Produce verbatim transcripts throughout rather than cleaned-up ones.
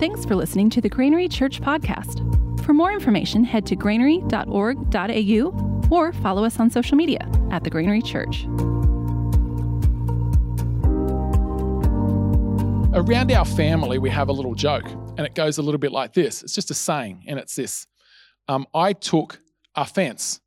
Thanks for listening to the Granary Church podcast. For more information, head to granary dot org dot a u or follow us on social media at the Granary Church. Around our family, we have a little joke, and it goes a little bit like this. It's just a saying, and it's this. Um, I took offense.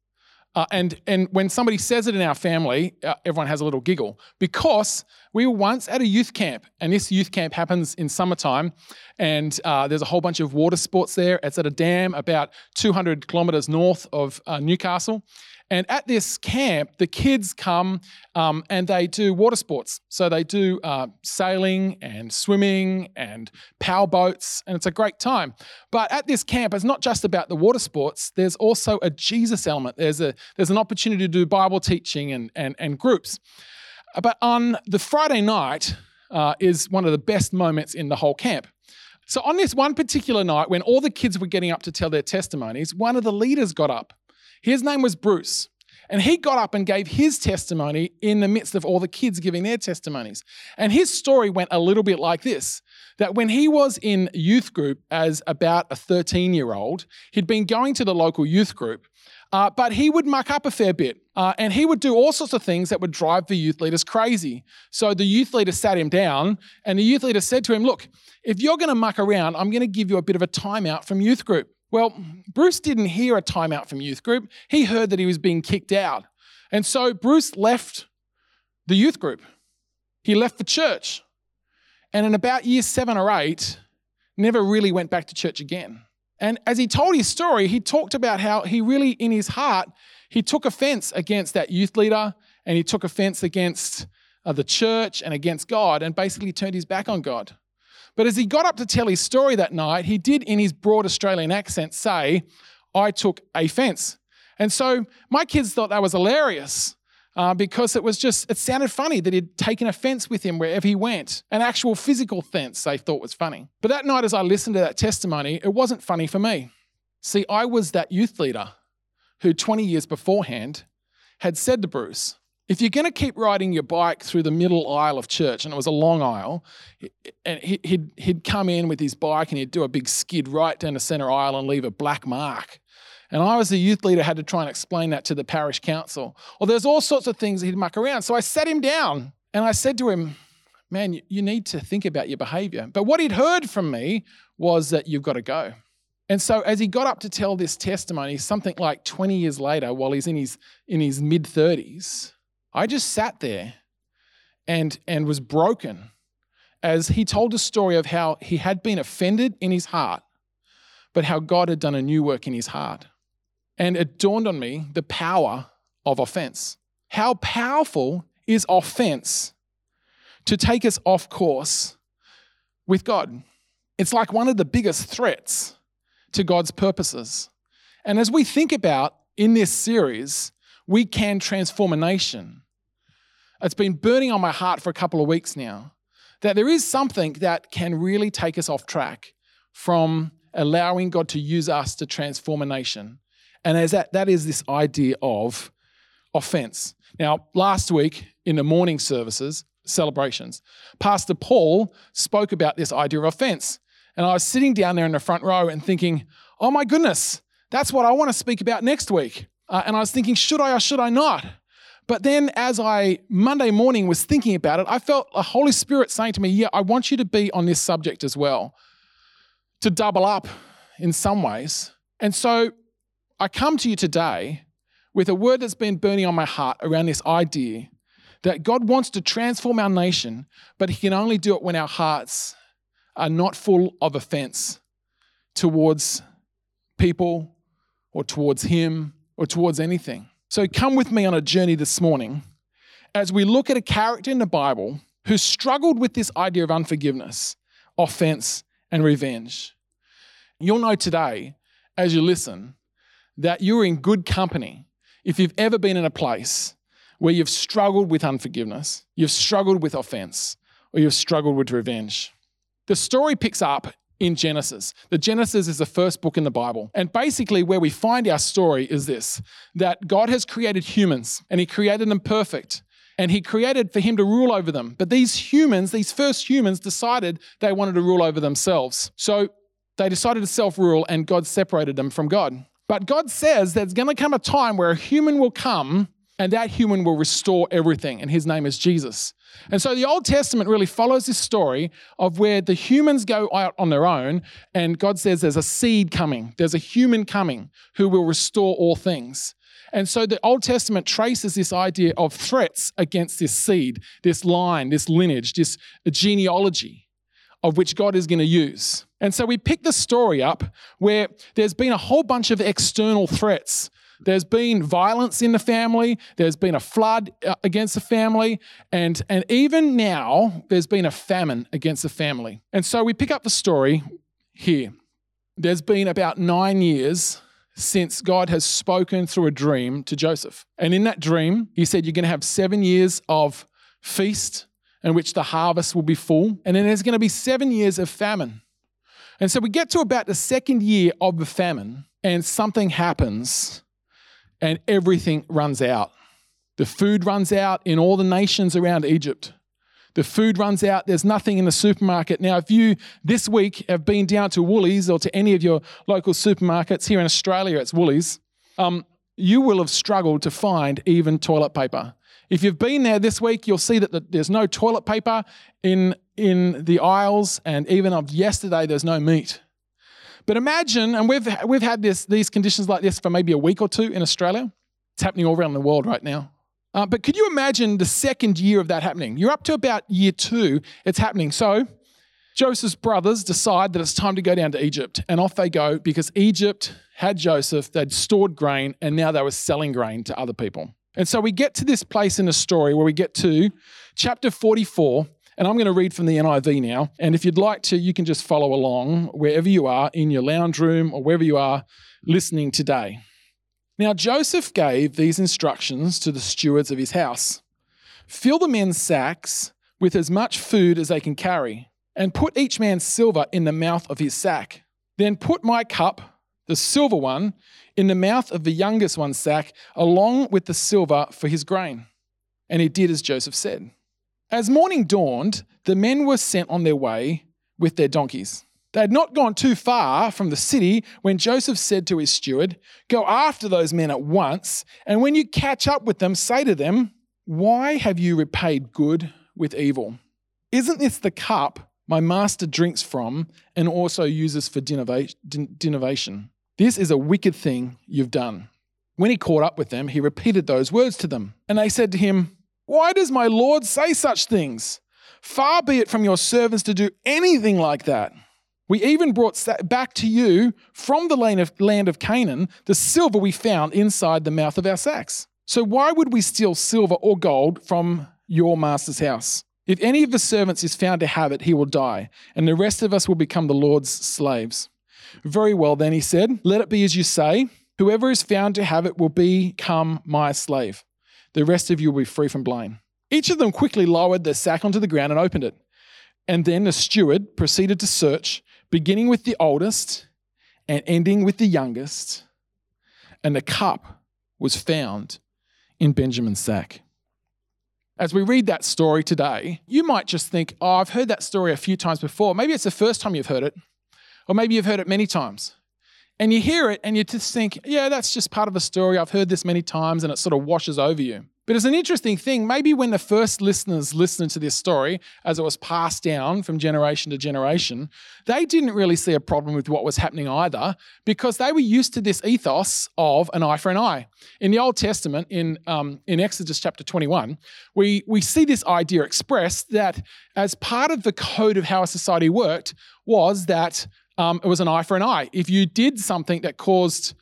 Uh, and and when somebody says it in our family, uh, everyone has a little giggle, because we were once at a youth camp, and this youth camp happens in summertime, and uh, there's a whole bunch of water sports there. It's at a dam about two hundred kilometres north of uh, Newcastle. And at this camp, the kids come um, and they do water sports. So they do uh, sailing and swimming and power boats, and it's a great time. But at this camp, it's not just about the water sports. There's also a Jesus element. There's a there's an opportunity to do Bible teaching and and, and groups. But on the Friday night uh, is one of the best moments in the whole camp. So on this one particular night, when all the kids were getting up to tell their testimonies, one of the leaders got up. His name was Bruce, and he got up and gave his testimony in the midst of all the kids giving their testimonies. And his story went a little bit like this, that when he was in youth group as about a thirteen-year-old, he'd been going to the local youth group, uh, but he would muck up a fair bit, uh, and he would do all sorts of things that would drive the youth leaders crazy. So the youth leader sat him down, and the youth leader said to him, "Look, if you're going to muck around, I'm going to give you a bit of a timeout from youth group." Well, Bruce didn't hear a timeout from youth group. He heard that he was being kicked out. And so Bruce left the youth group. He left the church. And in about year seven or eight, never really went back to church again. And as he told his story, he talked about how he really, in his heart, he took offense against that youth leader, and he took offense against uh, the church and against God, and basically turned his back on God. But as he got up to tell his story that night, he did, in his broad Australian accent, say, "I took offence." And so my kids thought that was hilarious uh, because it was just, it sounded funny that he'd taken offence with him wherever he went. An actual physical offence they thought was funny. But that night, as I listened to that testimony, it wasn't funny for me. See, I was that youth leader who twenty years beforehand had said to Bruce, "If you're going to keep riding your bike through the middle aisle of church," and it was a long aisle, and he'd, he'd come in with his bike and he'd do a big skid right down the centre aisle and leave a black mark. And I, as the youth leader, had to try and explain that to the parish council. Or there's all sorts of things that he'd muck around. So I sat him down and I said to him, "Man, you need to think about your behaviour." But what he'd heard from me was that you've got to go. And so as he got up to tell this testimony, something like twenty years later, while he's in his in his mid-thirties, I just sat there and and was broken as he told a story of how he had been offended in his heart, but how God had done a new work in his heart. And it dawned on me the power of offense. How powerful is offense to take us off course with God? It's like one of the biggest threats to God's purposes. And as we think about in this series, we can transform a nation. It's been burning on my heart for a couple of weeks now, that there is something that can really take us off track from allowing God to use us to transform a nation. And as that, that is this idea of offense. Now, last week in the morning services, celebrations, Pastor Paul spoke about this idea of offense. And I was sitting down there in the front row and thinking, oh my goodness, that's what I want to speak about next week. Uh, and I was thinking, should I or should I not? But then as I, Monday morning, was thinking about it, I felt the Holy Spirit saying to me, yeah, I want you to be on this subject as well, to double up in some ways. And so I come to you today with a word that's been burning on my heart around this idea that God wants to transform our nation, but he can only do it when our hearts are not full of offense towards people or towards him, or towards anything. So come with me on a journey this morning as we look at a character in the Bible who struggled with this idea of unforgiveness, offense, and revenge. You'll know today, as you listen, that you're in good company if you've ever been in a place where you've struggled with unforgiveness, you've struggled with offense, or you've struggled with revenge. The story picks up in Genesis. The Genesis is the first book in the Bible. And basically where we find our story is this, that God has created humans and he created them perfect. and he created for him to rule over them. But these humans, these first humans, decided they wanted to rule over themselves. So they decided to self-rule, and God separated them from God. But God says there's going to come a time where a human will come, and that human will restore everything, and his name is Jesus. And so the Old Testament really follows this story of where the humans go out on their own, and God says there's a seed coming, there's a human coming who will restore all things. And so the Old Testament traces this idea of threats against this seed, this line, this lineage, this genealogy of which God is going to use. And so we pick the story up where there's been a whole bunch of external threats. There's been violence in the family. There's been a flood against the family. And, and even now, there's been a famine against the family. And so we pick up the story here. There's been about nine years since God has spoken through a dream to Joseph. And in that dream, he said, you're going to have seven years of feast in which the harvest will be full. And then there's going to be seven years of famine. And so we get to about the second year of the famine, and something happens. And everything runs out. The food runs out in all the nations around Egypt. The food runs out. There's nothing in the supermarket. Now, if you this week have been down to Woolies or to any of your local supermarkets, here in Australia it's Woolies, um, you will have struggled to find even toilet paper. If you've been there this week, you'll see that the, there's no toilet paper in, in the aisles, and even of yesterday there's no meat. But imagine, and we've we've had this these conditions like this for maybe a week or two in Australia. It's happening all around the world right now. Uh, but could you imagine the second year of that happening? You're up to about year two, it's happening. So Joseph's brothers decide that it's time to go down to Egypt. And off they go, because Egypt had Joseph, they'd stored grain, and now they were selling grain to other people. And so we get to this place in the story where we get to chapter forty-four. And I'm going to read from the N I V now. And if you'd like to, you can just follow along wherever you are, in your lounge room or wherever you are listening today. Now, Joseph gave these instructions to the stewards of his house. Fill the men's sacks with as much food as they can carry, and put each man's silver in the mouth of his sack. Then put my cup, the silver one, in the mouth of the youngest one's sack, along with the silver for his grain. And he did as Joseph said. As morning dawned, the men were sent on their way with their donkeys. They had not gone too far from the city when Joseph said to his steward, "Go after those men at once, and when you catch up with them, say to them, 'Why have you repaid good with evil? Isn't this the cup my master drinks from and also uses for dinovation? This is a wicked thing you've done.' When he caught up with them, he repeated those words to them, and they said to him, 'Why does my Lord say such things? Far be it from your servants to do anything like that. We even brought back to you from the land of Canaan the silver we found inside the mouth of our sacks. So why would we steal silver or gold from your master's house? If any of the servants is found to have it, he will die, and the rest of us will become the Lord's slaves.' 'Very well then,' he said, 'let it be as you say. Whoever is found to have it will become my slave. The rest of you will be free from blame.' Each of them quickly lowered their sack onto the ground and opened it. And then the steward proceeded to search, beginning with the oldest and ending with the youngest. And the cup was found in Benjamin's sack." As we read that story today, you might just think, oh, I've heard that story a few times before. Maybe it's the first time you've heard it, or maybe you've heard it many times. And you hear it and you just think, yeah, that's just part of a story. I've heard this many times, and it sort of washes over you. But it's an interesting thing. Maybe when the first listeners listened to this story, as it was passed down from generation to generation, they didn't really see a problem with what was happening either, because they were used to this ethos of an eye for an eye. In the Old Testament, in um, in Exodus chapter twenty-one, we, we see this idea expressed that as part of the code of how a society worked was that Um, it was an eye for an eye. If you did something that caused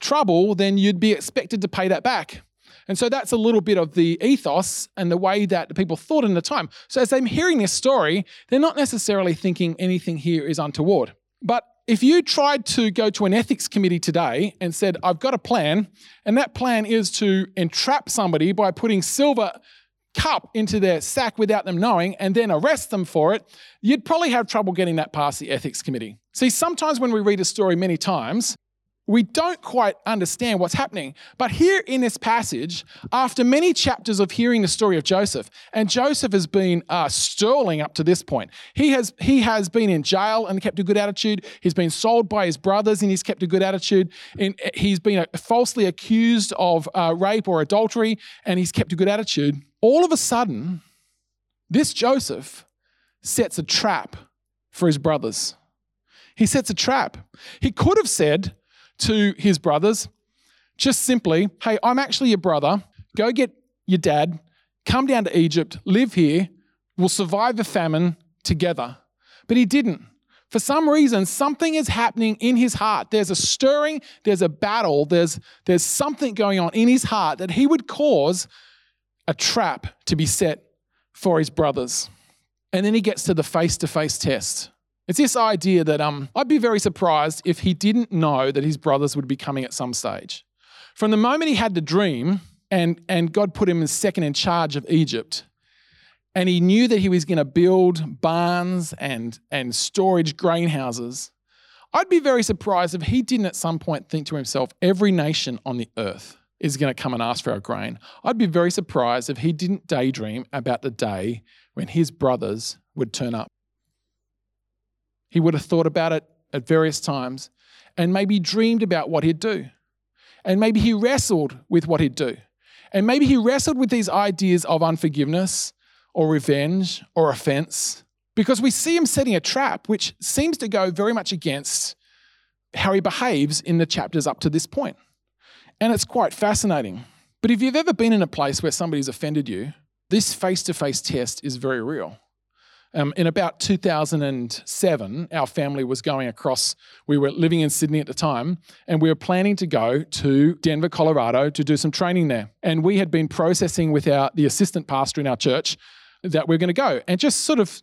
trouble, then you'd be expected to pay that back. And so that's a little bit of the ethos and the way that the people thought in the time. So as they're hearing this story, they're not necessarily thinking anything here is untoward. But if you tried to go to an ethics committee today and said, I've got a plan, and that plan is to entrap somebody by putting silver cup into their sack without them knowing and then arrest them for it, you'd probably have trouble getting that past the ethics committee. See, sometimes when we read a story many times, we don't quite understand what's happening. But here in this passage, after many chapters of hearing the story of Joseph, and Joseph has been uh, sterling up to this point. He has he has been in jail and kept a good attitude. He's been sold by his brothers and he's kept a good attitude. And he's been falsely accused of uh, rape or adultery and he's kept a good attitude. All of a sudden, this Joseph sets a trap for his brothers. He sets a trap. He could have said to his brothers, just simply, hey, I'm actually your brother. Go get your dad. Come down to Egypt. Live here. We'll survive a famine together. But he didn't. For some reason, something is happening in his heart. There's a stirring. There's a battle. There's, there's something going on in his heart that he would cause a trap to be set for his brothers. And then he gets to the face-to-face test. It's this idea that um, I'd be very surprised if he didn't know that his brothers would be coming at some stage. From the moment he had the dream and, and God put him as second in charge of Egypt, and he knew that he was going to build barns and, and storage grain houses, I'd be very surprised if he didn't at some point think to himself, every nation on the earth is going to come and ask for our grain. I'd be very surprised if he didn't daydream about the day when his brothers would turn up. He would have thought about it at various times and maybe dreamed about what he'd do. And maybe he wrestled with what he'd do. And maybe he wrestled with these ideas of unforgiveness or revenge or offense, because we see him setting a trap, which seems to go very much against how he behaves in the chapters up to this point. And it's quite fascinating. But if you've ever been in a place where somebody's offended you, this face-to-face test is very real. Um, in about two thousand seven, our family was going across, we were living in Sydney at the time, and we were planning to go to Denver, Colorado to do some training there. And we had been processing with our the assistant pastor in our church that we're going to go, and just sort of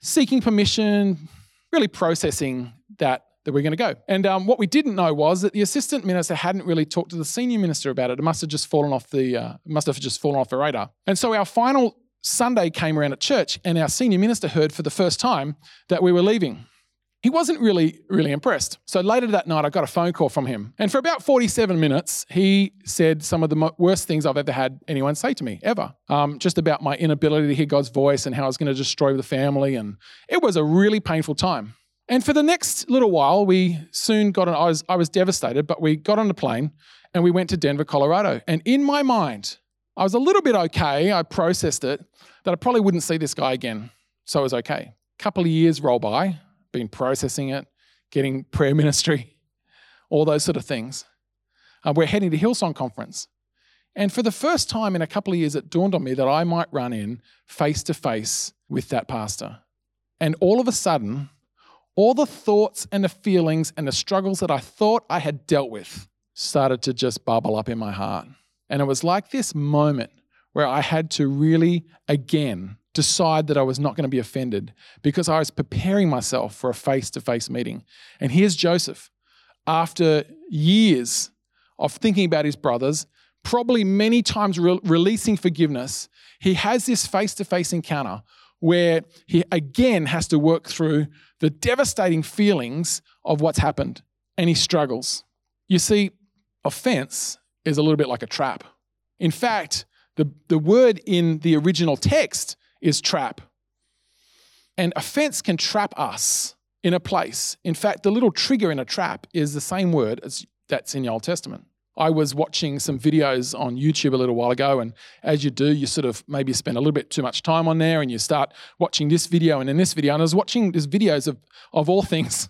seeking permission, really processing that that we're going to go. And um, what we didn't know was that the assistant minister hadn't really talked to the senior minister about it. It must have just fallen off the, uh, must have just fallen off the radar. And so our final Sunday came around at church and our senior minister heard for the first time that we were leaving. He wasn't really, really impressed. So later that night, I got a phone call from him. And for about forty-seven minutes, he said some of the mo- worst things I've ever had anyone say to me, ever. Um, just about my inability to hear God's voice and how I was going to destroy the family. And it was a really painful time. And for the next little while, we soon got on, I was, I was devastated, but we got on the plane and we went to Denver, Colorado. And in my mind, I was a little bit okay, I processed it, that I probably wouldn't see this guy again. So it was okay. A couple of years roll by, been processing it, getting prayer ministry, all those sort of things. Uh, we're heading to Hillsong Conference. And for the first time in a couple of years, it dawned on me that I might run in face-to-face with that pastor. And all of a sudden, all the thoughts and the feelings and the struggles that I thought I had dealt with started to just bubble up in my heart. And it was like this moment where I had to really, again, decide that I was not going to be offended, because I was preparing myself for a face-to-face meeting. And here's Joseph, after years of thinking about his brothers, probably many times re- releasing forgiveness, he has this face-to-face encounter where he again has to work through the devastating feelings of what's happened, and he struggles. You see, offense is a little bit like a trap. In fact, the, the word in the original text is trap. And offense can trap us in a place. In fact, the little trigger in a trap is the same word as that's in the Old Testament. I was watching some videos on YouTube a little while ago, and as you do, you sort of maybe spend a little bit too much time on there and you start watching this video and then this video. And I was watching these videos of, of all things,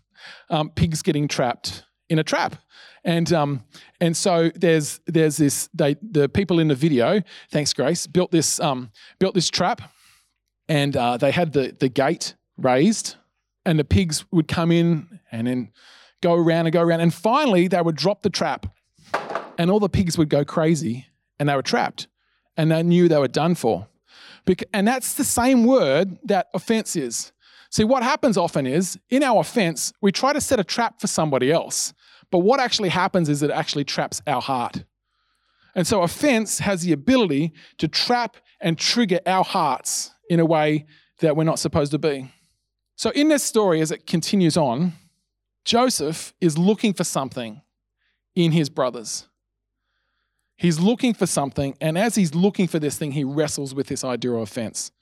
um, pigs getting trapped in a trap. And um, and so there's there's this they the people in the video, thanks Grace, built this um built this trap, and uh, they had the the gate raised, and the pigs would come in and then go around and go around, and finally they would drop the trap, and all the pigs would go crazy, and they were trapped, and they knew they were done for, Bec- and that's the same word that offense is. See, what happens often is in our offense we try to set a trap for somebody else. But what actually happens is it actually traps our heart. And so offense has the ability to trap and trigger our hearts in a way that we're not supposed to be. So in this story, as it continues on, Joseph is looking for something. in his brothers. He's looking for something, and as he's looking for this thing, he wrestles with this idea of offense.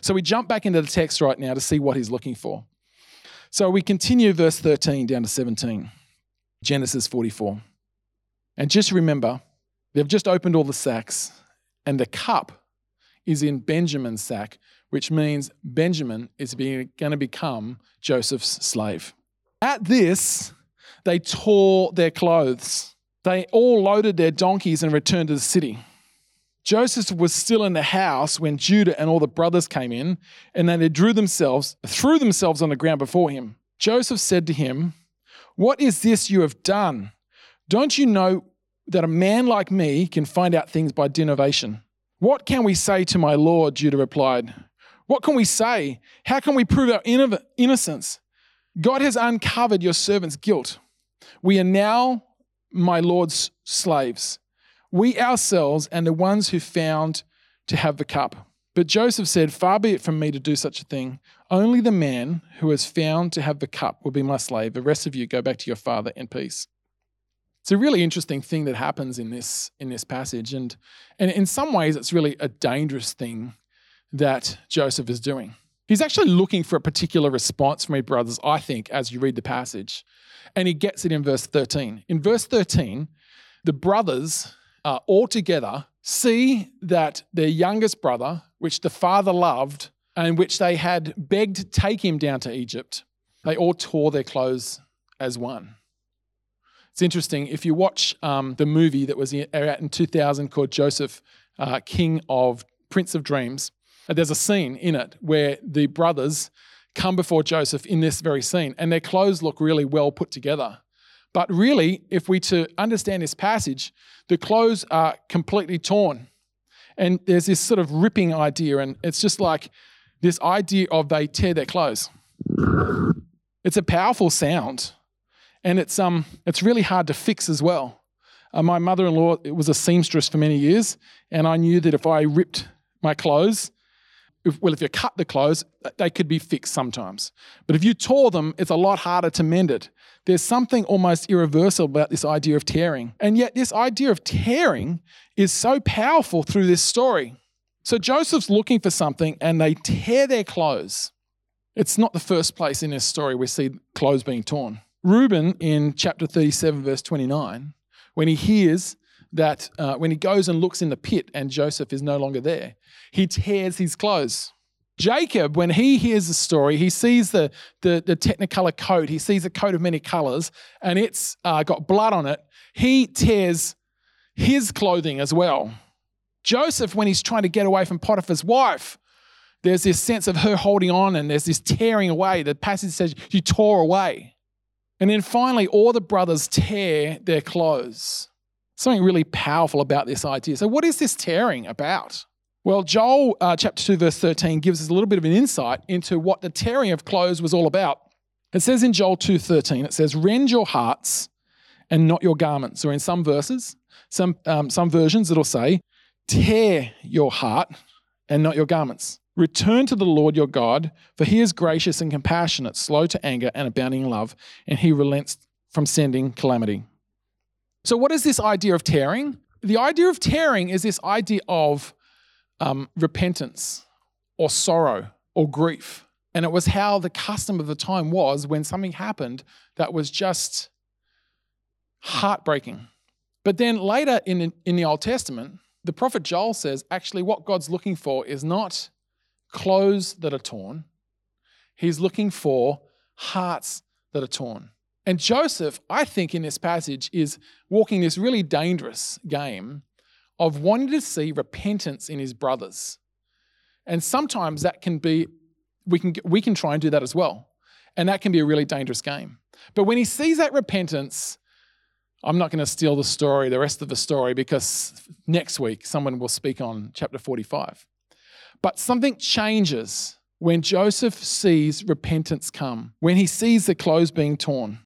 So we jump back into the text right now to see what he's looking for. So we continue verse thirteen down to seventeen, Genesis forty-four. And just remember, they've just opened all the sacks, and the cup is in Benjamin's sack, which means Benjamin is going to become Joseph's slave. At this, they tore their clothes. They all loaded their donkeys and returned to the city. Joseph was still in the house when Judah and all the brothers came in, and then they drew themselves, threw themselves on the ground before him. Joseph said to him, "What is this you have done? Don't you know that a man like me can find out things by divination?" "What can we say to my lord?" Judah replied. "What can we say? How can we prove our innocence? God has uncovered your servant's guilt. We are now my lord's slaves, we ourselves and the ones who found to have the cup." But Joseph said, "Far be it from me to do such a thing. Only the man who is found to have the cup will be my slave. The rest of you go back to your father in peace." It's a really interesting thing that happens in this in this passage, and, and in some ways it's really a dangerous thing that Joseph is doing. He's actually looking for a particular response from his brothers, I think, as you read the passage, and he gets it in verse thirteen. In verse thirteen, the brothers uh, all together see that their youngest brother, which the father loved and which they had begged to take him down to Egypt, they all tore their clothes as one. It's interesting. If you watch um, the movie that was out in two thousand called Joseph, uh, King of Prince of Dreams, there's a scene in it where the brothers come before Joseph in this very scene, and their clothes look really well put together. But really, if we to understand this passage, the clothes are completely torn. And there's this sort of ripping idea, and it's just like this idea of they tear their clothes. It's a powerful sound. And it's um it's really hard to fix as well. Uh, my mother-in-law it was a seamstress for many years, and I knew that if I ripped my clothes, if, well, if you cut the clothes, they could be fixed sometimes. But if you tore them, it's a lot harder to mend it. There's something almost irreversible about this idea of tearing. And yet this idea of tearing is so powerful through this story. So Joseph's looking for something, and they tear their clothes. It's not the first place in this story we see clothes being torn. Reuben in chapter thirty-seven, verse twenty-nine, when he hears that, uh, when he goes and looks in the pit and Joseph is no longer there, he tears his clothes. Jacob, when he hears the story, he sees the the, the technicolor coat. He sees a coat of many colors, and it's uh, got blood on it. He tears his clothing as well. Joseph, when he's trying to get away from Potiphar's wife, there's this sense of her holding on, and there's this tearing away. The passage says, "You tore away." And then finally, all the brothers tear their clothes. Something really powerful about this idea. So what is this tearing about? Well, Joel uh, chapter two, verse thirteen gives us a little bit of an insight into what the tearing of clothes was all about. It says in Joel two thirteen, it says, "Rend your hearts and not your garments." Or in some verses, some, um, some versions, it'll say, "Tear your heart and not your garments. Return to the Lord your God, for he is gracious and compassionate, slow to anger and abounding in love, and he relents from sending calamity." So what is this idea of tearing? The idea of tearing is this idea of um, repentance or sorrow or grief. And it was how the custom of the time was when something happened that was just heartbreaking. But then later in, in the Old Testament, the prophet Joel says, actually what God's looking for is not clothes that are torn. He's looking for hearts that are torn. And Joseph, I think in this passage, is walking this really dangerous game of wanting to see repentance in his brothers. And sometimes that can be, we can we can try and do that as well. And that can be a really dangerous game. But when he sees that repentance, I'm not going to steal the story, the rest of the story, because next week someone will speak on chapter forty-five. But something changes when Joseph sees repentance come, when he sees the clothes being torn.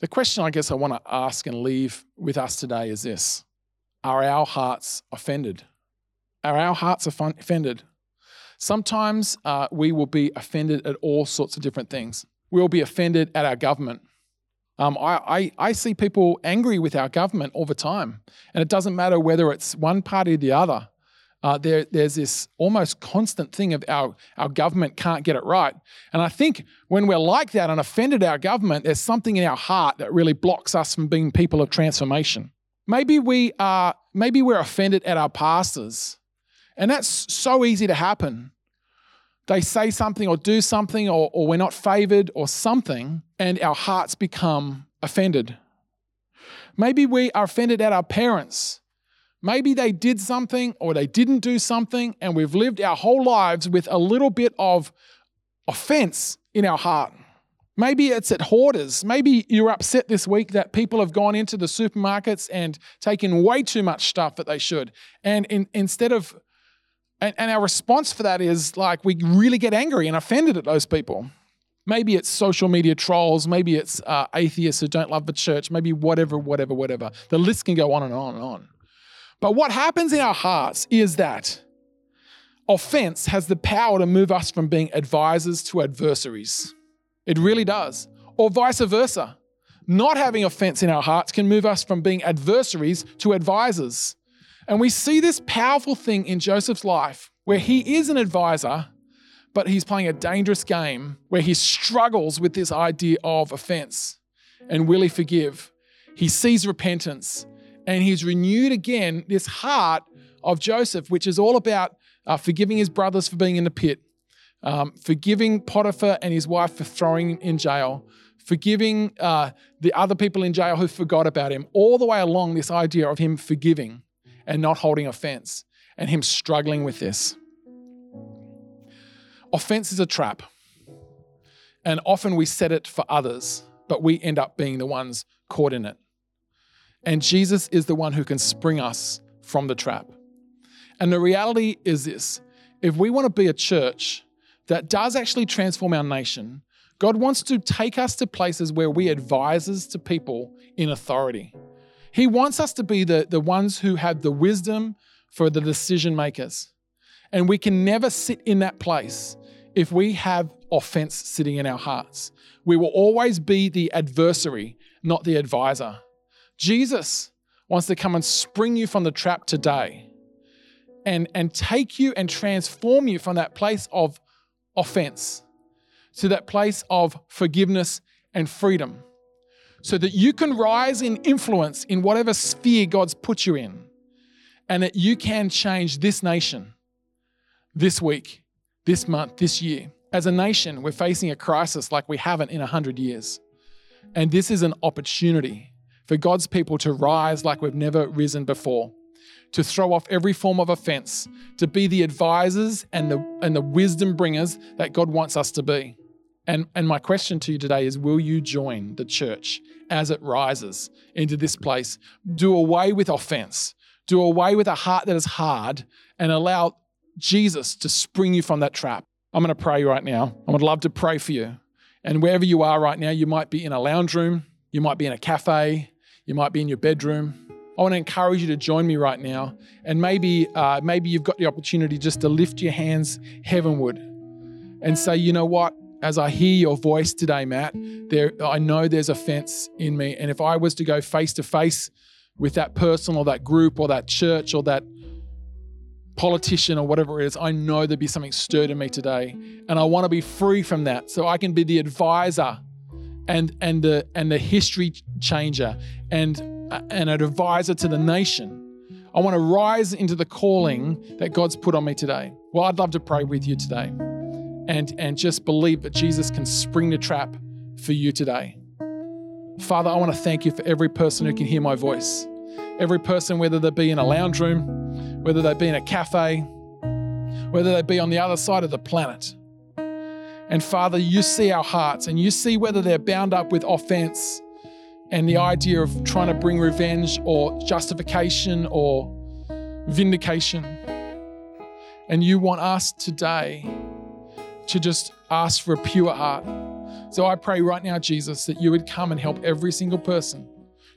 The question I guess I want to ask and leave with us today is this: are our hearts offended? Are our hearts offended? Sometimes uh, we will be offended at all sorts of different things. We'll be offended at our government. Um, I, I, I see people angry with our government all the time, and it doesn't matter whether it's one party or the other. Uh, there, there's this almost constant thing of our, our government can't get it right. And I think when we're like that and offended our government, there's something in our heart that really blocks us from being people of transformation. Maybe we are, maybe we're offended at our pastors, and that's so easy to happen. They say something or do something, or, or we're not favored or something, and our hearts become offended. Maybe we are offended at our parents. Maybe they did something or they didn't do something, and we've lived our whole lives with a little bit of offense in our heart. Maybe it's at hoarders. Maybe you're upset this week that people have gone into the supermarkets and taken way too much stuff that they should. And in, instead of And, and our response for that is like we really get angry and offended at those people. Maybe it's social media trolls. Maybe it's uh, atheists who don't love the church. Maybe whatever, whatever, whatever. The list can go on and on and on. But what happens in our hearts is that offense has the power to move us from being advisors to adversaries. It really does. Or vice versa. Not having offense in our hearts can move us from being adversaries to advisors. And we see this powerful thing in Joseph's life where he is an advisor, but he's playing a dangerous game where he struggles with this idea of offense and will he forgive? He sees repentance and he's renewed again this heart of Joseph, which is all about uh, forgiving his brothers for being in the pit, um, forgiving Potiphar and his wife for throwing him in jail, forgiving uh, the other people in jail who forgot about him, all the way along this idea of him forgiving and not holding offense, and him struggling with this. Offense is a trap, and often we set it for others, but we end up being the ones caught in it. And Jesus is the one who can spring us from the trap. And the reality is this: if we want to be a church that does actually transform our nation, God wants to take us to places where we advisors to people in authority. He wants us to be the, the ones who have the wisdom for the decision makers. And we can never sit in that place if we have offense sitting in our hearts. We will always be the adversary, not the advisor. Jesus wants to come and spring you from the trap today and, and take you and transform you from that place of offense to that place of forgiveness and freedom, so that you can rise in influence in whatever sphere God's put you in, and that you can change this nation, this week, this month, this year. As a nation, we're facing a crisis like we haven't in a hundred years. And this is an opportunity for God's people to rise like we've never risen before, to throw off every form of offense, to be the advisors and the, and the wisdom bringers that God wants us to be. And, and my question to you today is, will you join the church as it rises into this place? Do away with offense. Do away with a heart that is hard, and allow Jesus to spring you from that trap. I'm going to pray right now. I would love to pray for you. And wherever you are right now, you might be in a lounge room. You might be in a cafe. You might be in your bedroom. I want to encourage you to join me right now. And maybe, uh, maybe you've got the opportunity just to lift your hands heavenward and say, you know what? As I hear your voice today, Matt, there, I know there's offense in me. And if I was to go face to face with that person or that group or that church or that politician or whatever it is, I know there'd be something stirred in me today. And I want to be free from that so I can be the advisor and and the and the history changer and, and an advisor to the nation. I want to rise into the calling that God's put on me today. Well, I'd love to pray with you today. And, and just believe that Jesus can spring the trap for you today. Father, I want to thank you for every person who can hear my voice. Every person, whether they be in a lounge room, whether they be in a cafe, whether they be on the other side of the planet. And Father, you see our hearts, and you see whether they're bound up with offense and the idea of trying to bring revenge or justification or vindication. And you want us today to just ask for a pure heart. So I pray right now, Jesus, that you would come and help every single person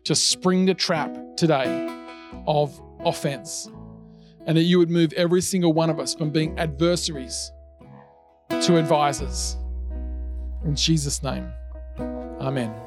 to spring the trap today of offense, and that you would move every single one of us from being adversaries to advisors. In Jesus' name, amen.